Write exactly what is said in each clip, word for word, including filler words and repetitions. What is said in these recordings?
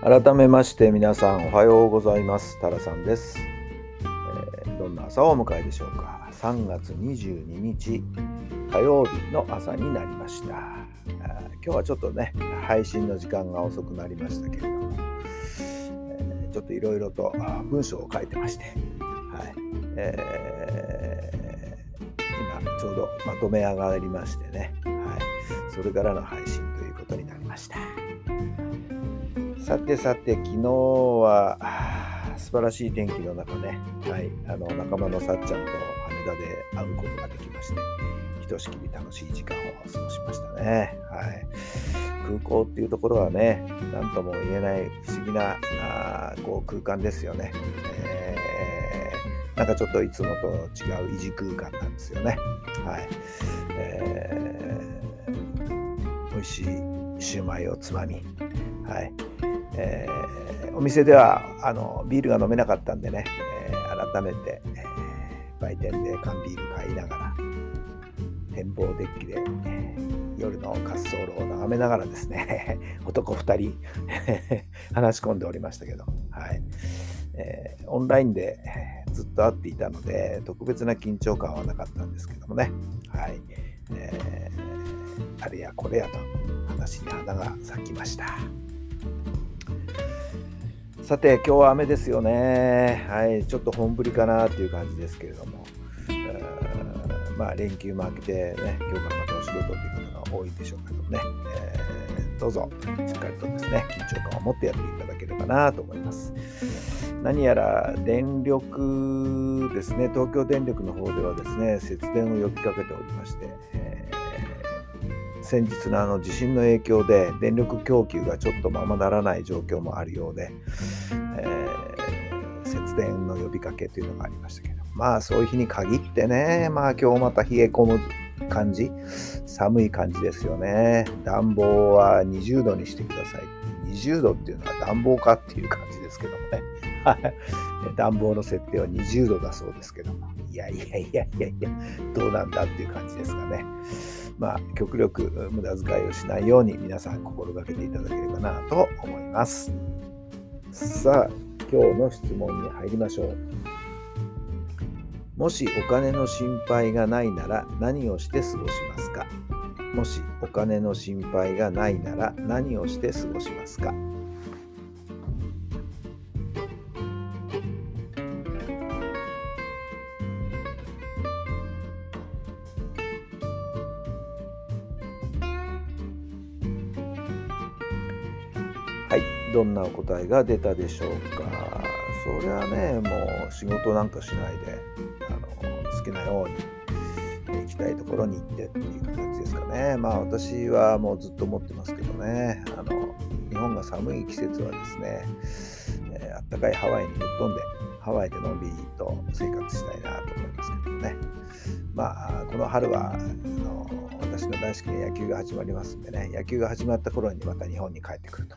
改めまして皆さんおはようございます。タラさんです。えー、どんな朝をお迎えでしょうか。さんがつにじゅうににち火曜日の朝になりました。今日はちょっとね、配信の時間が遅くなりましたけれども、えー、ちょっといろいろと文章を書いてまして、はいえー、今ちょうどまとめ上がりましてね、はい、それからの配信ということになりました。さてさて、昨日は素晴らしい天気の中ね、はい、あの仲間のさっちゃんと羽田で会うことができまして、ひとしきり楽しい時間を過ごしましたね。はい、空港っていうところはね、なんとも言えない不思議なあこう空間ですよね。えー、なんかちょっといつもと違う異次空間なんですよね。はいえー、美味しいシューマイをつまみ、はいえー、お店ではあのビールが飲めなかったんでね、えー、改めて、えー、売店で缶ビール買いながら、展望デッキで、えー、夜の滑走路を眺めながらですね男ふたり話し込んでおりましたけど、はいえー、オンラインでずっと会っていたので特別な緊張感はなかったんですけどもね、はいえー、あれやこれやと話に花が咲きました。さて、今日は雨ですよね。はい、ちょっと本降りかなという感じですけれども、まあ連休も明けてね、今日からまたお仕事という方が多いでしょうけどね、えー、どうぞしっかりとですね、緊張感を持ってやっていただければなと思います。何やら電力ですね、東京電力の方ではですね、節電を呼びかけておりまして、えー、先日のあの地震の影響で電力供給がちょっとままならない状況もあるようで、えー、節電の呼びかけというのがありましたけど、まあそういう日に限ってね、まあ今日また冷え込む感じ、寒い感じですよね。暖房はにじゅうどにしてください。にじゅうどっていうのは暖房かっていう感じですけどもね。暖房の設定はにじゅうどだそうですけども、いやいやいやいやいや、どうなんだっていう感じですかね。まあ極力無駄遣いをしないように皆さん心がけていただければなと思います。さあ、今日の質問に入りましょう。もしお金の心配がないなら何をして過ごしますか？もしお金の心配がないなら何をして過ごしますか？はい、どんなお答えが出たでしょうか。それはね、もう仕事なんかしないで、好きなように行きたいところに行ってっていう形ですかね。まあ私はもうずっと思ってますけどね、あの日本が寒い季節はですね、えー、あったかいハワイにぶっ飛んでハワイでのんびりと生活したいなと思いますけどね。まあこの春はあの私の大好きな野球が始まりますんでね、野球が始まった頃にまた日本に帰ってくると、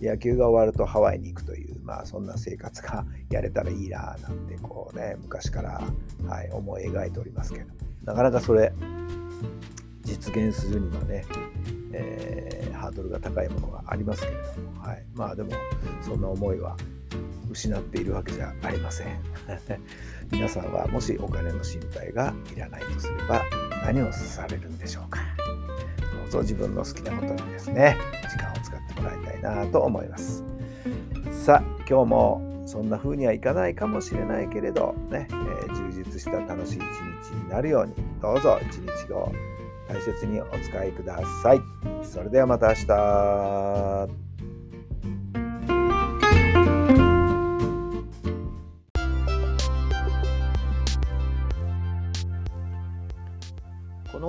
野球が終わるとハワイに行くという、まあそんな生活がやれたらいいななんてこうね、昔から、はい、思い描いておりますけど、なかなかそれ実現するにはね、えー、ハードルが高いものがありますけれども、はい、まあでもそんな思いは失っているわけじゃありません。皆さんはもしお金の心配がいらないとすれば何をされるんでしょうか。どうぞ自分の好きなことにですね、時間を使ってもらいたいなと思います。さあ、今日もそんな風にはいかないかもしれないけれど、ねえー、充実した楽しい一日になるように、どうぞ一日を大切にお使いください。それではまた明日。こ